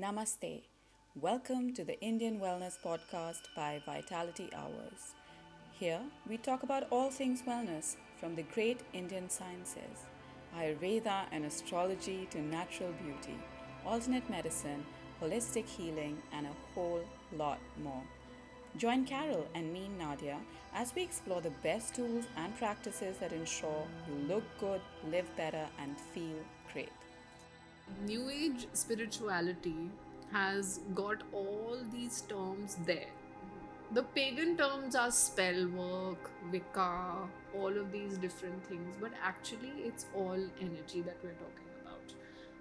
Namaste. Welcome to the Indian Wellness Podcast by Vitality Hours. Here, we talk about all things wellness, from the great Indian sciences, Ayurveda and astrology to natural beauty, alternate medicine, holistic healing, and a whole lot more. Join Carol and me, Nadia, as we explore the best tools and practices that ensure you look good, live better, and feel great. New Age spirituality has got all these terms there. The pagan terms are spell work, Wicca, all of these different things, but actually it's all energy that we're talking about.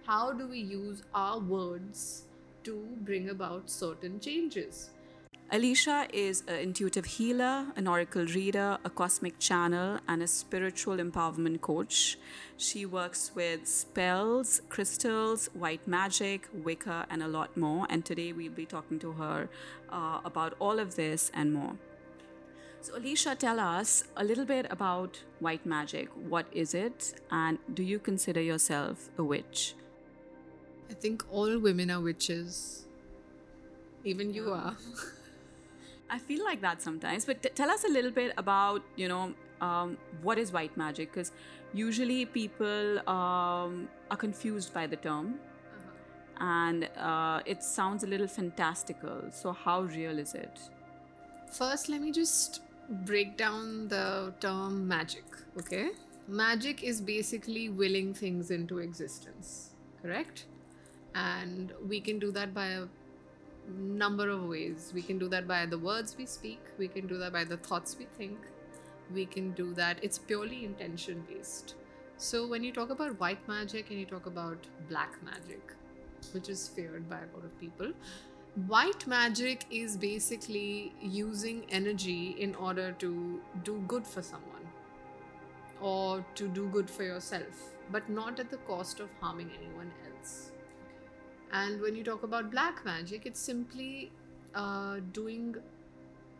How do we use our words to bring about certain changes? Alisha is an intuitive healer, an oracle reader, a cosmic channel, and a spiritual empowerment coach. She works with spells, crystals, white magic, Wicca, and a lot more. And today we'll be talking to her about all of this and more. So Alisha, tell us a little bit about white magic. What is it? And do you consider yourself a witch? I think all women are witches. Even you are. I feel like that sometimes, but tell us a little bit about, what is white magic? Because usually people are confused by the term and it sounds a little fantastical. So how real is it? First, let me just break down the term magic, okay? Magic is basically willing things into existence, correct? And we can do that by a number of ways. We can do that by the words we speak, we can do that by the thoughts we think, we can do that. It's purely intention based. So when you talk about white magic and you talk about black magic, which is feared by a lot of people, white magic is basically using energy in order to do good for someone or to do good for yourself, but not at the cost of harming anyone else. And when you talk about black magic, it's simply doing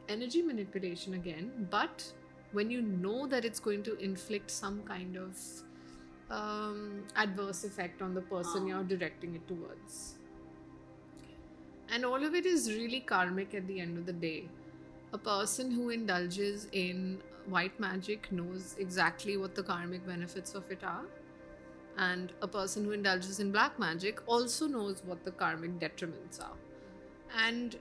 energy manipulation again. But when you know that it's going to inflict some kind of adverse effect on the person you're directing it towards. And all of it is really karmic at the end of the day. A person who indulges in white magic knows exactly what the karmic benefits of it are. And a person who indulges in black magic also knows what the karmic detriments are. And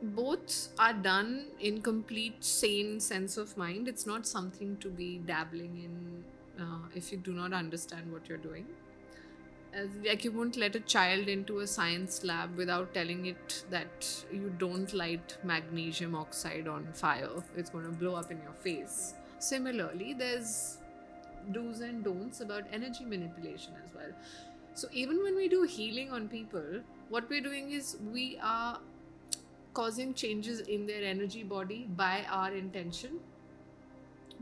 both are done in complete sane sense of mind. It's not something to be dabbling in if you do not understand what you're doing. Like you won't let a child into a science lab without telling it that you don't light magnesium oxide on fire. It's going to blow up in your face. Similarly, there's do's and don'ts about energy manipulation as well. So even when we do healing on people, what we're doing is we are causing changes in their energy body by our intention.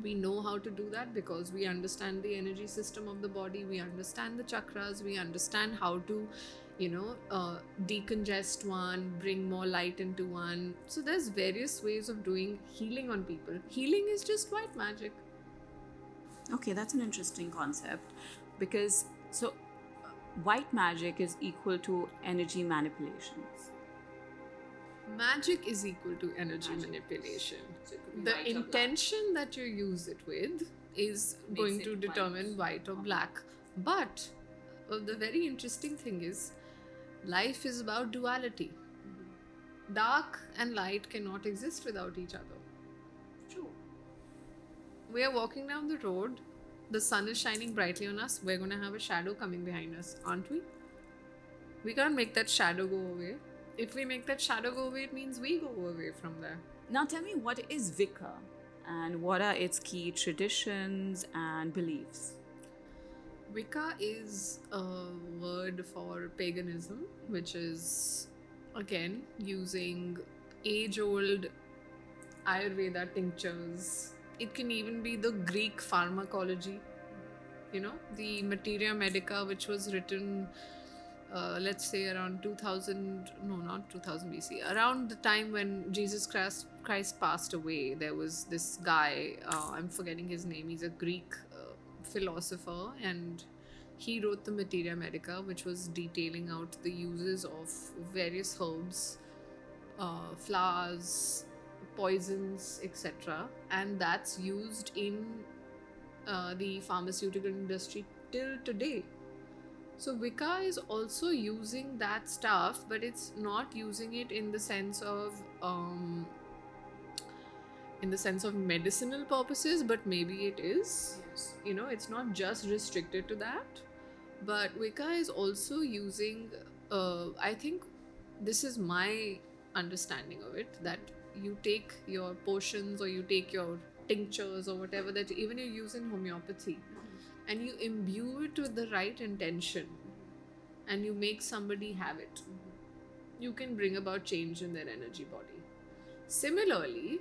We know how to do that because we understand the energy system of the body, we understand the chakras, we understand how to decongest one, bring more light into one. So there's various ways of doing healing on people. Healing is just white magic. Okay, that's an interesting concept because white magic is equal to energy manipulations. Magic is equal to energy manipulation. So the intention that you use it with is going to determine white or black. But the very interesting thing is life is about duality. Mm-hmm. Dark and light cannot exist without each other. True. We are walking down the road, the sun is shining brightly on us, we're going to have a shadow coming behind us, aren't we? We can't make that shadow go away. If we make that shadow go away, it means we go away from there. Now tell me, what is Wicca and what are its key traditions and beliefs? Wicca is a word for paganism, which is, again, using age-old Ayurveda tinctures. It can even be the Greek pharmacology, the Materia Medica, which was written, let's say around 2000, no, not 2000 BC, around the time when Jesus Christ passed away. There was this guy, I'm forgetting his name, he's a Greek philosopher and he wrote the Materia Medica, which was detailing out the uses of various herbs, flowers, poisons, etc. And that's used in the pharmaceutical industry till today. So Wicca is also using that stuff, but it's not using it in the sense of medicinal purposes, but maybe it is. Yes. You know, it's not just restricted to that. But Wicca is also using, I think this is my understanding of it, that you take your potions or you take your tinctures or whatever that even you use in homeopathy, and you imbue it with the right intention and you make somebody have it. You can bring about change in their energy body. Similarly,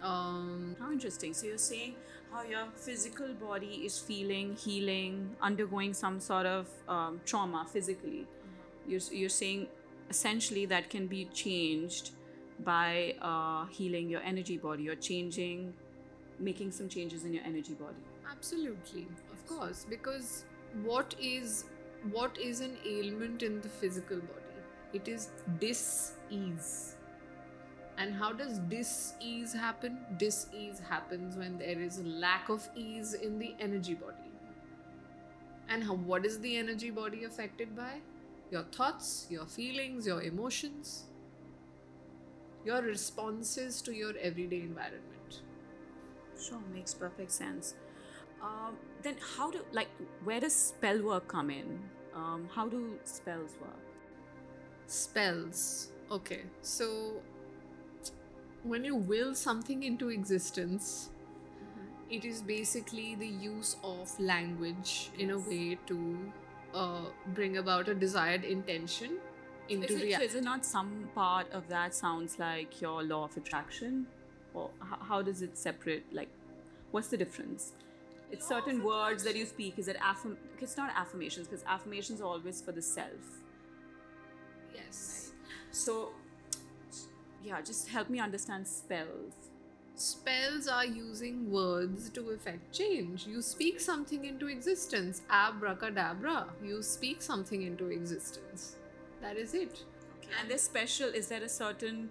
how interesting. So you're saying how your physical body is feeling, healing, undergoing some sort of trauma physically. You're saying essentially that can be changed by healing your energy body. You're changing, making some changes in your energy body. Absolutely. Of course, because what is an ailment in the physical body? It is dis-ease. And how does dis-ease happen? Dis-ease happens when there is a lack of ease in the energy body. And what is the energy body affected by? Your thoughts, your feelings, your emotions, your responses to your everyday environment. Sure, makes perfect sense. Then where does spell work come in? How do spells work? Spells. Okay, so when you will something into existence, it is basically the use of language in a way to bring about a desired intention into reality. So is it not some part of that sounds like your law of attraction? Or how does it separate? Like, what's the difference? It's law certain words that you speak. Is it it's not affirmations, because affirmations are always for the self. Yes. Right. So, yeah, just help me understand spells. Spells are using words to effect change. You speak something into existence. Abracadabra. You speak something into existence. That is it. Okay. And they're special. Is there a certain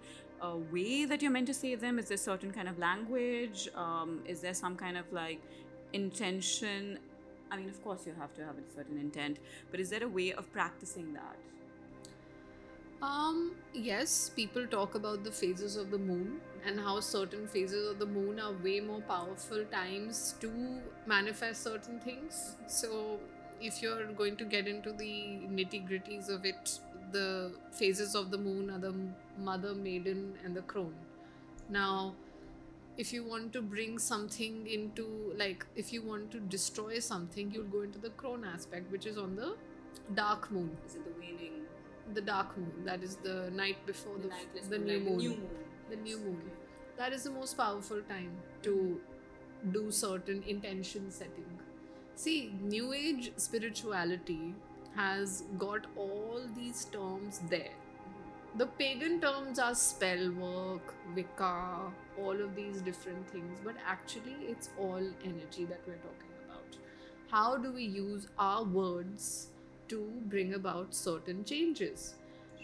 way that you're meant to say them? Is there a certain kind of language? Is there some kind of intention? I mean, of course, you have to have a certain intent. But is there a way of practicing that? Yes, people talk about the phases of the moon and how certain phases of the moon are way more powerful times to manifest certain things. So if you're going to get into the nitty-gritties of it, the phases of the moon are the mother, maiden, and the crone. Now, if you want to bring something into, if you want to destroy something, you'll go into the crone aspect, which is on the dark moon. Is it the waning? The dark moon, that is the night before the new moon. The new moon. That is the most powerful time to do certain intention setting. See, New Age spirituality has got all these terms there. The pagan terms are spell work, Wicca, all of these different things, but actually it's all energy that we're talking about. How do we use our words to bring about certain changes?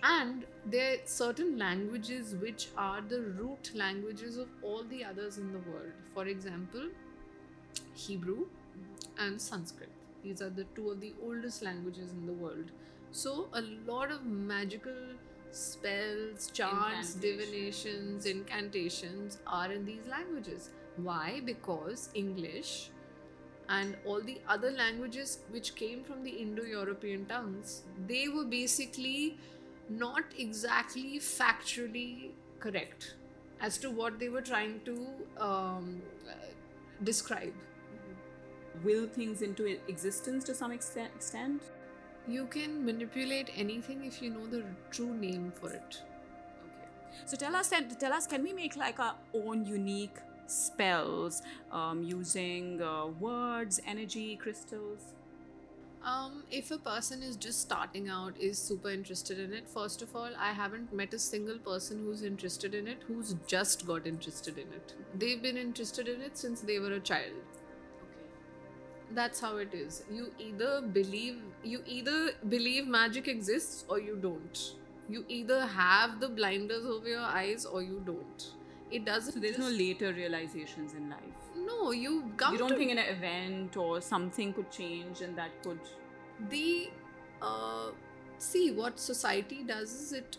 And there are certain languages which are the root languages of all the others in the world. For example, Hebrew and Sanskrit. These are the two of the oldest languages in the world. So a lot of magical spells, charts, divinations, incantations are in these languages. Why? Because English and all the other languages which came from the Indo-European tongues, they were basically not exactly factually correct as to what they were trying to describe. Will things into existence to some extent? You can manipulate anything if you know the true name for it. Okay. So tell us, can we make our own unique spells using words, energy, crystals? If a person is just starting out, is super interested in it, first of all, I haven't met a single person who's interested in it, who's just got interested in it. They've been interested in it since they were a child. Okay. That's how it is. You either believe magic exists or you don't. You either have the blinders over your eyes or you don't. It doesn't. So there's no later realizations in life. No, you come. You don't think an event or something could change and that could. See, what society does is it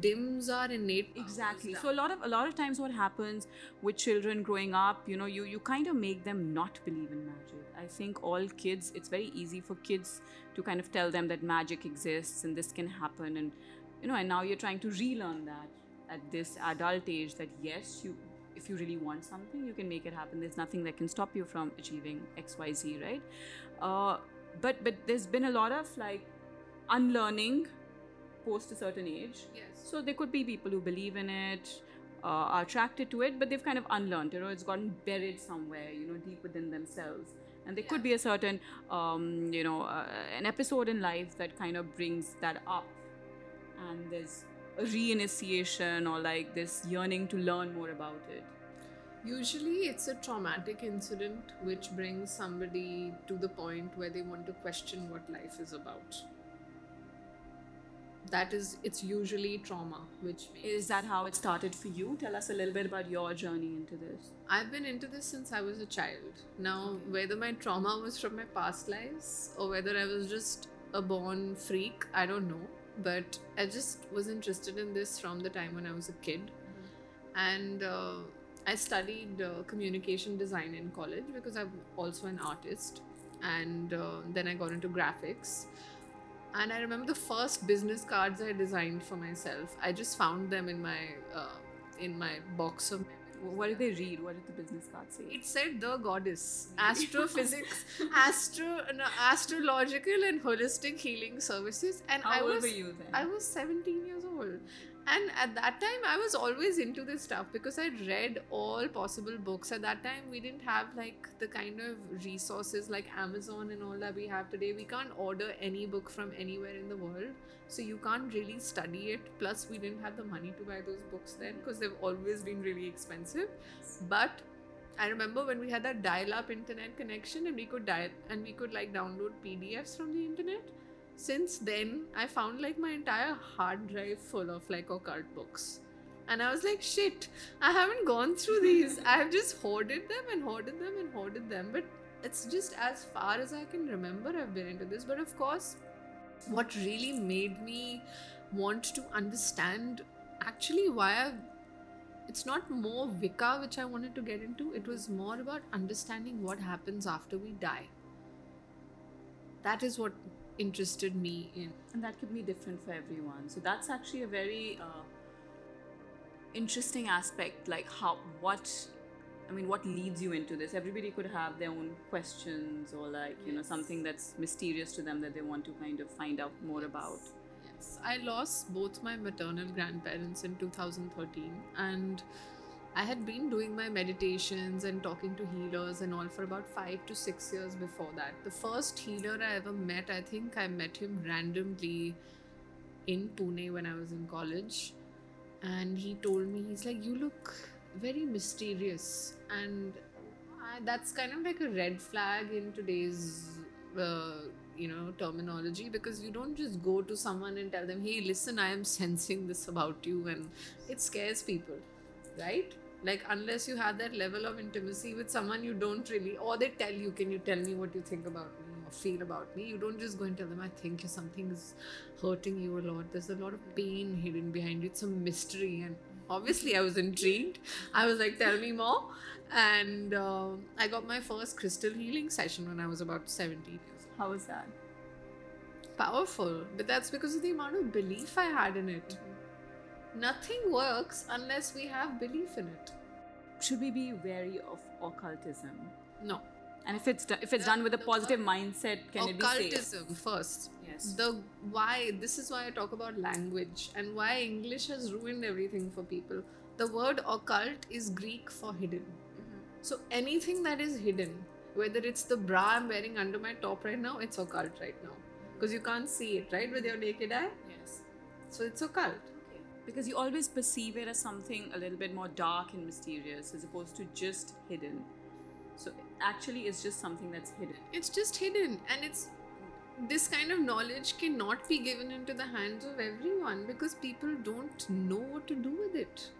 dims our innate. Exactly. So a lot of times, what happens with children growing up, you know, you kind of make them not believe in magic. I think all kids. It's very easy for kids to kind of tell them that magic exists and this can happen, and you know, and now you're trying to relearn that at this adult age, that yes, if you really want something, you can make it happen. There's nothing that can stop you from achieving XYZ, right? But there's been a lot of like unlearning post a certain age. Yes. So there could be people who believe in it, are attracted to it, but they've kind of unlearned it, or it's gotten buried somewhere, you know, deep within themselves. And there could be a certain, an episode in life that kind of brings that up, and there's a re-initiation or like this yearning to learn more about it. Usually it's a traumatic incident which brings somebody to the point where they want to question what life is about. It's usually trauma, which means... Is that how it started for you? Tell us a little bit about your journey into this. I've been into this since I was a child. Now, okay. Whether my trauma was from my past lives or whether I was just a born freak, I don't know. But I just was interested in this from the time when I was a kid. Mm-hmm. And I studied communication design in college because I'm also an artist. And then I got into graphics. And I remember the first business cards I designed for myself. I just found them in my box of memories. What did they read? What did the business card say? It said the goddess, astrophysics, astrological and holistic healing services. And how old were you then? I was 17 years old. And at that time, I was always into this stuff because I read all possible books. At that time, we didn't have like the kind of resources like Amazon and all that we have today. We can't order any book from anywhere in the world. So you can't really study it. Plus, we didn't have the money to buy those books then because they've always been really expensive. But I remember when we had that dial-up internet connection and we could like download PDFs from the internet. Since then, I found like my entire hard drive full of like occult books. And I was like, shit, I haven't gone through these. I have just hoarded them. But it's just as far as I can remember, I've been into this. But of course, what really made me want to understand actually it's not more Wicca, which I wanted to get into. It was more about understanding what happens after we die. That is what interested me in. And that could be different for everyone. So that's actually a very interesting aspect, like what leads you into this. Everybody could have their own questions or like, you know, something that's mysterious to them that they want to kind of find out more about. Yes. I lost both my maternal grandparents in 2013 and I had been doing my meditations and talking to healers and all for about 5 to 6 years before that. The first healer I ever met, I think I met him randomly in Pune when I was in college. And he told me, he's like, you look very mysterious. And that's kind of like a red flag in today's terminology, because you don't just go to someone and tell them, hey, listen, I am sensing this about you, and it scares people, right? Like, unless you have that level of intimacy with someone, you don't really, or they tell you, can you tell me what you think about me or feel about me? You don't just go and tell them, I think something is hurting you a lot. There's a lot of pain hidden behind you. It's a mystery. And obviously I was intrigued. I was like, tell me more. And I got my first crystal healing session when I was about 17 years old. How was that? Powerful. But that's because of the amount of belief I had in it. Nothing works unless we have belief in it. Should we be wary of occultism? No. And if it's done with a positive mindset, can it be safe? Occultism first. Yes. This is why I talk about language and why English has ruined everything for people. The word occult is Greek for hidden. Mm-hmm. So anything that is hidden, whether it's the bra I'm wearing under my top right now, it's occult right now. Because you can't see it, right, with your naked eye? Yes. So it's occult. Because you always perceive it as something a little bit more dark and mysterious as opposed to just hidden. So actually is just something that's hidden. It's just hidden, and it's this kind of knowledge cannot be given into the hands of everyone because people don't know what to do with it.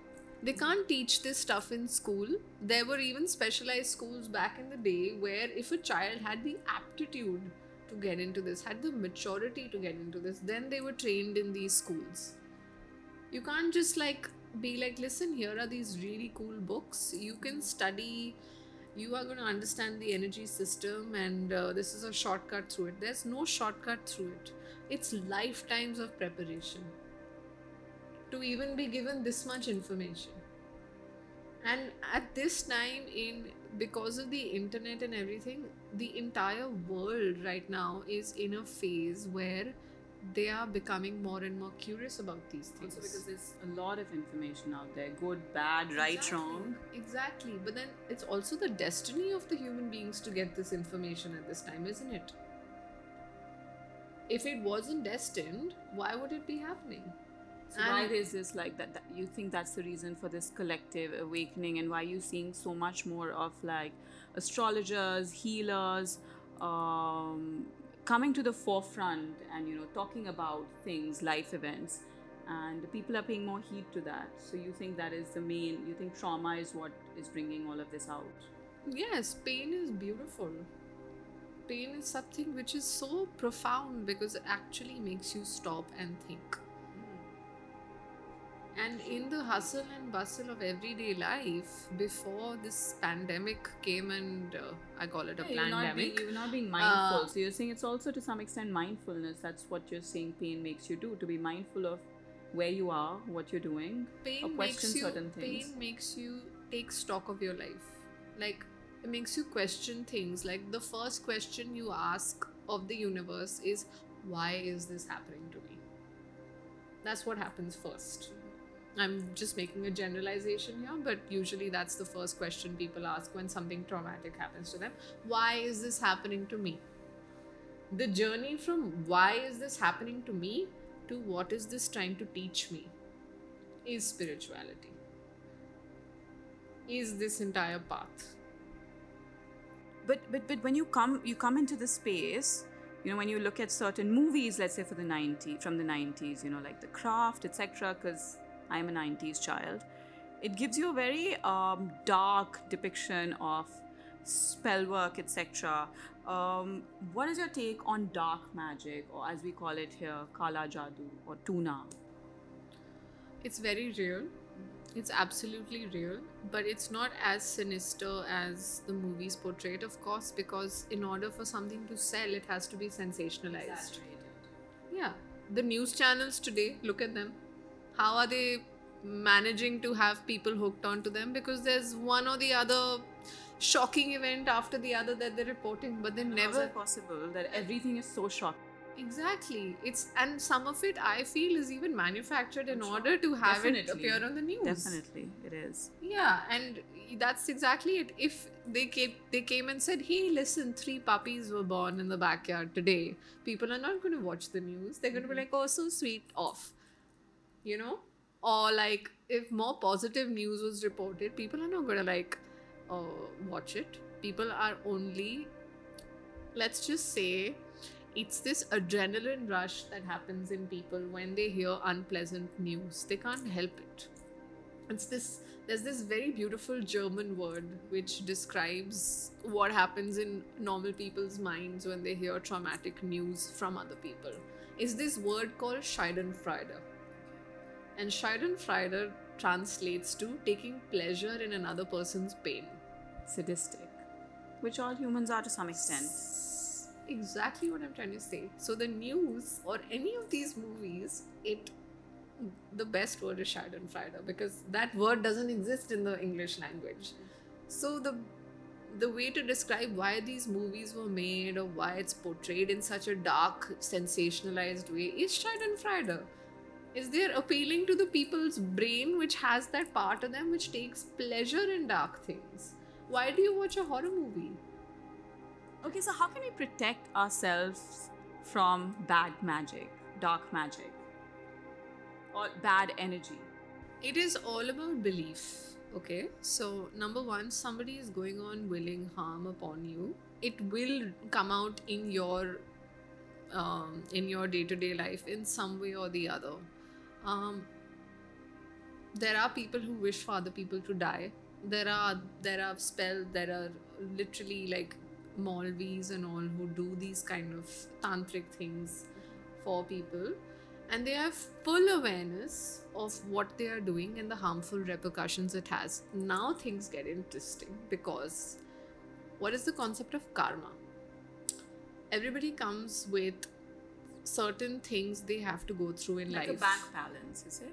They can't teach this stuff in school. There were even specialized schools back in the day where if a child had the aptitude to get into this, had the maturity to get into this, then they were trained in these schools. You can't just be like, listen, here are these really cool books. You can study, you are going to understand the energy system, and this is a shortcut through it. There's no shortcut through it. It's lifetimes of preparation to even be given this much information. And at this time, because of the internet and everything, the entire world right now is in a phase where they are becoming more and more curious about these things. Also because there's a lot of information out there, good, bad, right, exactly. Wrong. Exactly. But then it's also the destiny of the human beings to get this information at this time, isn't it? If it wasn't destined, why would it be happening? So why is this like that? You think that's the reason for this collective awakening, and why you're seeing so much more of astrologers, healers, coming to the forefront and talking about things, life events, and people are paying more heed to that. So you think that is the main? You think trauma is what is bringing all of this out? Yes, pain is beautiful. Pain is something which is so profound because it actually makes you stop and think. And in the hustle and bustle of everyday life, before this pandemic came, and I call it a pandemic. You're not being mindful. So you're saying it's also to some extent mindfulness. That's what you're saying pain makes you do, to be mindful of where you are, what you're doing, or question certain things. Pain makes you take stock of your life. It makes you question things. The first question you ask of the universe is, why is this happening to me? That's what happens first. I'm just making a generalization here, but usually that's the first question people ask when something traumatic happens to them. Why is this happening to me? The journey from why is this happening to me to what is this trying to teach me is spirituality. Is this entire path. But when you come into the space, when you look at certain movies, let's say from the 90s, like The Craft, etc., because I'm a 90s child. It gives you a very dark depiction of spell work, etc. What is your take on dark magic, or as we call it here, Kala Jadu or Tuna? It's very real. It's absolutely real, but it's not as sinister as the movies portray it, of course, because in order for something to sell, it has to be sensationalized. Saturated. Yeah. The news channels today, look at them. How are they managing to have people hooked onto them? Because there's one or the other shocking event after the other that they're reporting, but they're never... How is it possible that everything is so shocking? Exactly. And some of it, I feel, is even manufactured in order to have it appear on the news. Definitely, it is. Yeah, and that's exactly it. If they came and said, hey, listen, 3 puppies were born in the backyard today, people are not going to watch the news. They're going to be like, oh, so sweet, off. Or if more positive news was reported, people are not going to watch it. People are only, let's just say, it's this adrenaline rush that happens in people when they hear unpleasant news. They can't help it. There's this very beautiful German word which describes what happens in normal people's minds when they hear traumatic news from other people. It's this word called Schadenfreude. And Schadenfreude translates to taking pleasure in another person's pain. Sadistic. Which all humans are to some extent. Exactly what I'm trying to say. So the news or any of these movies, the best word is Schadenfreude, because that word doesn't exist in the English language. So the way to describe why these movies were made or why it's portrayed in such a dark, sensationalized way is Schadenfreude. Is they're appealing to the people's brain, which has that part of them which takes pleasure in dark things. Why do you watch a horror movie? Okay, so how can we protect ourselves from bad magic, dark magic, or bad energy? It is all about belief. Okay, so number one, somebody is going on willing harm upon you. It will come out in your day-to-day life in some way or the other. There are people who wish for other people to die. There are spells, there are literally like Malvis and all who do these kind of tantric things for people. And they have full awareness of what they are doing and the harmful repercussions it has. Now things get interesting because what is the concept of karma? Everybody comes with certain things they have to go through in life. Like a bank balance, is it?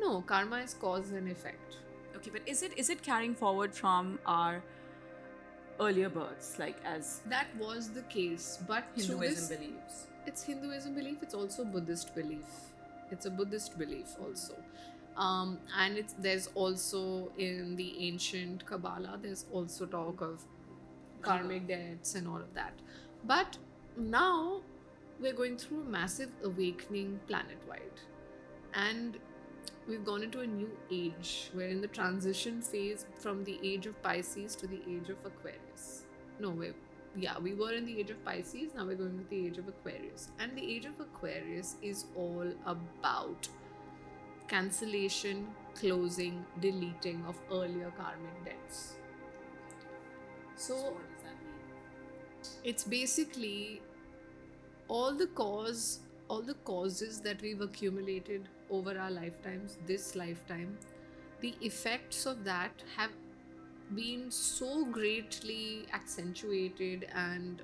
No, karma is cause and effect. Okay, but is it carrying forward from our earlier births? Like as that was the case, but Hinduism believes. It's Hinduism belief, it's also Buddhist belief. It's a Buddhist belief also. And there's also in the ancient Kabbalah, there's also talk of karmic debts and all of that. But now we're going through a massive awakening planet-wide. And we've gone into a new age. We're in the transition phase from the age of Pisces to the age of Aquarius. We were in the age of Pisces, now we're going to the age of Aquarius. And the age of Aquarius is all about cancellation, closing, deleting of earlier karmic debts. So what does that mean? It's basically all the causes that we've accumulated over our lifetimes, this lifetime, the effects of that have been so greatly accentuated and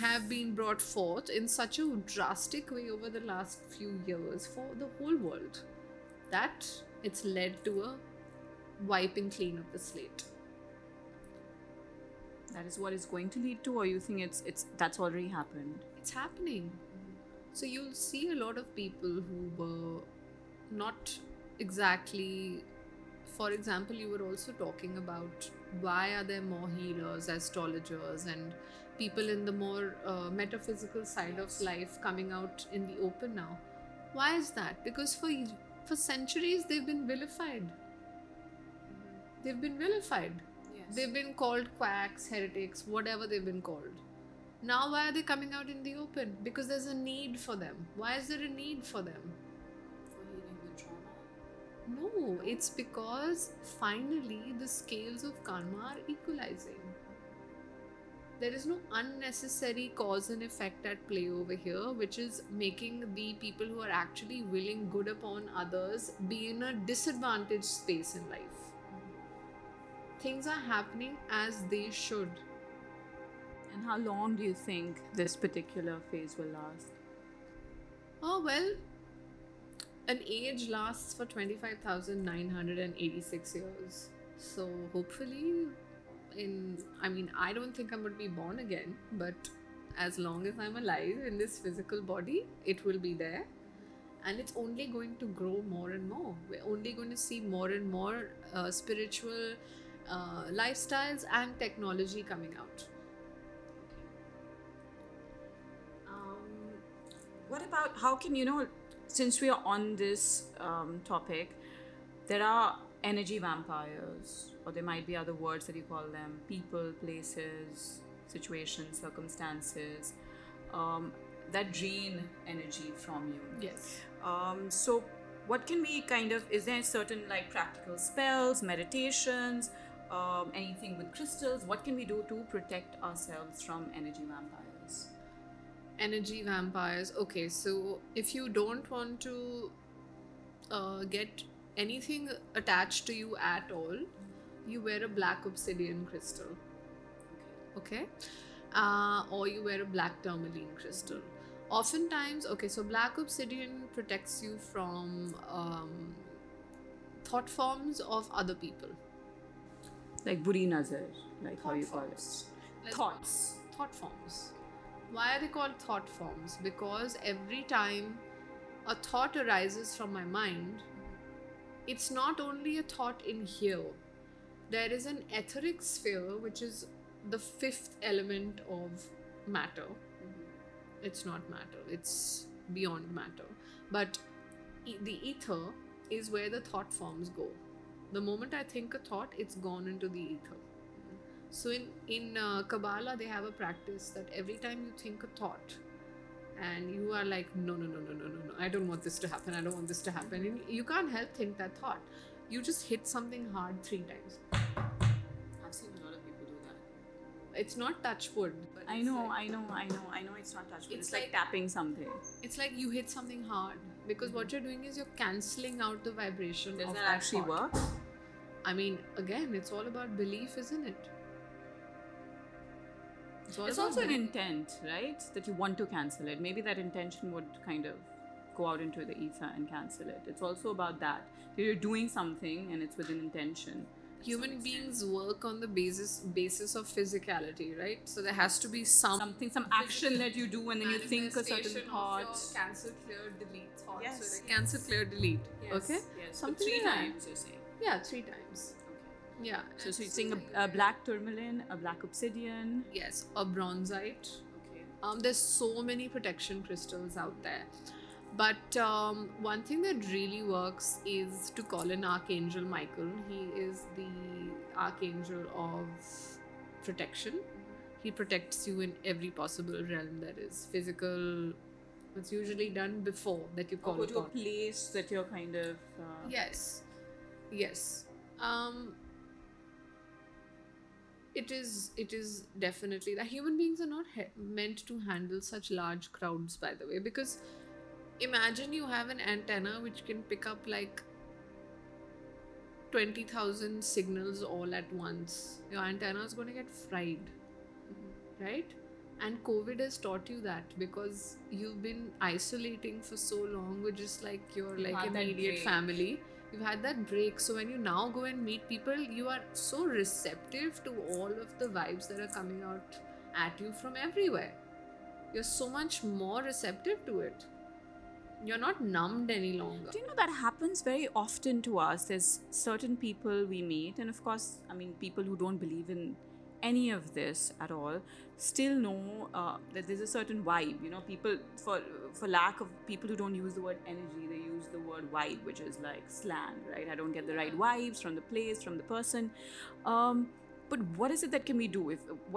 have been brought forth in such a drastic way over the last few years for the whole world that it's led to a wiping clean of the slate. That is what it's going to lead to, or you think that's already happened? It's happening. So you'll see a lot of people who were not exactly, for example, you were also talking about why are there more healers, astrologers, and people in the more metaphysical side of life coming out in the open now. Why is that? Because for centuries they've been vilified. Mm-hmm. Yes. They've been called quacks, heretics, whatever they've been called. Now why are they coming out in the open? Because there's a need for them. Why is there a need for them? No, it's because finally the scales of karma are equalizing. There is no unnecessary cause and effect at play over here, which is making the people who are actually willing good upon others be in a disadvantaged space in life. Things are happening as they should. And how long do you think this particular phase will last? Oh, well, an age lasts for 25,986 years. So hopefully, I don't think I'm going to be born again, but as long as I'm alive in this physical body, it will be there. And it's only going to grow more and more. We're only going to see more and more spiritual lifestyles and technology coming out. Okay. What about, how can since we are on this topic, there are energy vampires, or there might be other words that you call them, people, places, situations, circumstances, that drain energy from you. Yes. So what can we is there certain like practical spells, meditations, anything with crystals? What can we do to protect ourselves from energy vampires? Energy vampires. Okay, so if you don't want to get anything attached to you at all, you wear a black obsidian crystal. Okay? Or you wear a black tourmaline crystal. Oftentimes, so black obsidian protects you from thought forms of other people. Like Buri Nazar, like how you call it. Thoughts. Thought forms. Why are they called thought forms? Because every time a thought arises from my mind, it's not only a thought in here. There is an etheric sphere, which is the fifth element of matter. It's not matter, it's beyond matter. But the ether is where the thought forms go. The moment I think a thought, it's gone into the ether. So in Kabbalah, they have a practice that every time you think a thought and you are like, no, I don't want this to happen. I don't want this to happen. And you can't help think that thought. You just hit something hard 3 times. I've seen a lot of people do that. It's not touch wood. But I know it's not touch wood. It's like tapping something. It's like you hit something hard. Because what you're doing is you're cancelling out the vibration. Does that actually work? I mean, again, it's all about belief, isn't it? It's also an intent, right? That you want to cancel it. Maybe that intention would kind of go out into the ether and cancel it. It's also about that. You're doing something and it's with an intention. Human beings work on the basis of physicality, right? So there has to be some action that you do, and then you think a certain thought. Cancel, clear, delete thoughts. Yes. So like cancel, clear, delete. Yes. Okay. Yes. Something so 3 times you're saying. Yeah, 3 times. Okay. Yeah. So you're saying a black tourmaline, a black obsidian. Yes, a bronzite. Okay. There's so many protection crystals out there. But one thing that really works is to call in Archangel Michael. He is the Archangel of protection. He protects you in every possible realm that is physical. It's usually done before that you call upon. Or to a place that you're kind of... Yes. It is definitely that human beings are not meant to handle such large crowds, by the way, because... Imagine you have an antenna which can pick up like 20,000 signals all at once. Your antenna is going to get fried, right? And COVID has taught you that because you've been isolating for so long with just like your like immediate family. You've had that break. So when you now go and meet people, you are so receptive to all of the vibes that are coming out at you from everywhere. You're so much more receptive to it. You're not numbed any longer. Do you know that happens very often to us? There's certain people we meet, and of course, I mean, people who don't believe in any of this at all still know that there's a certain vibe. You know, people, for lack of people who don't use the word energy, they use the word vibe, which is like slang, right? I don't get the right vibes from the place, from the person. But what is it that can we do?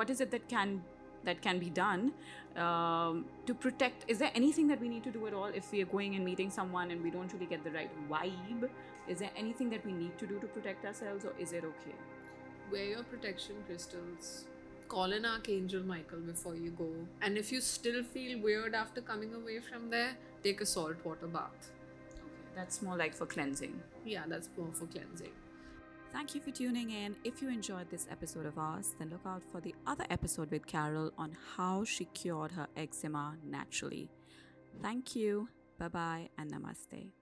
What is it that can be done to protect? Is there anything that we need to do at all if we are going and meeting someone and we don't really get the right vibe? Is there anything that we need to do to protect ourselves, or is it okay? Wear your protection crystals. Call in Archangel Michael before you go. And if you still feel weird after coming away from there, take a salt water bath. Okay, that's more like for cleansing. Yeah, that's more for cleansing. Thank you for tuning in. If you enjoyed this episode of ours, then look out for the other episode with Carol on how she cured her eczema naturally. Thank you. Bye-bye and namaste.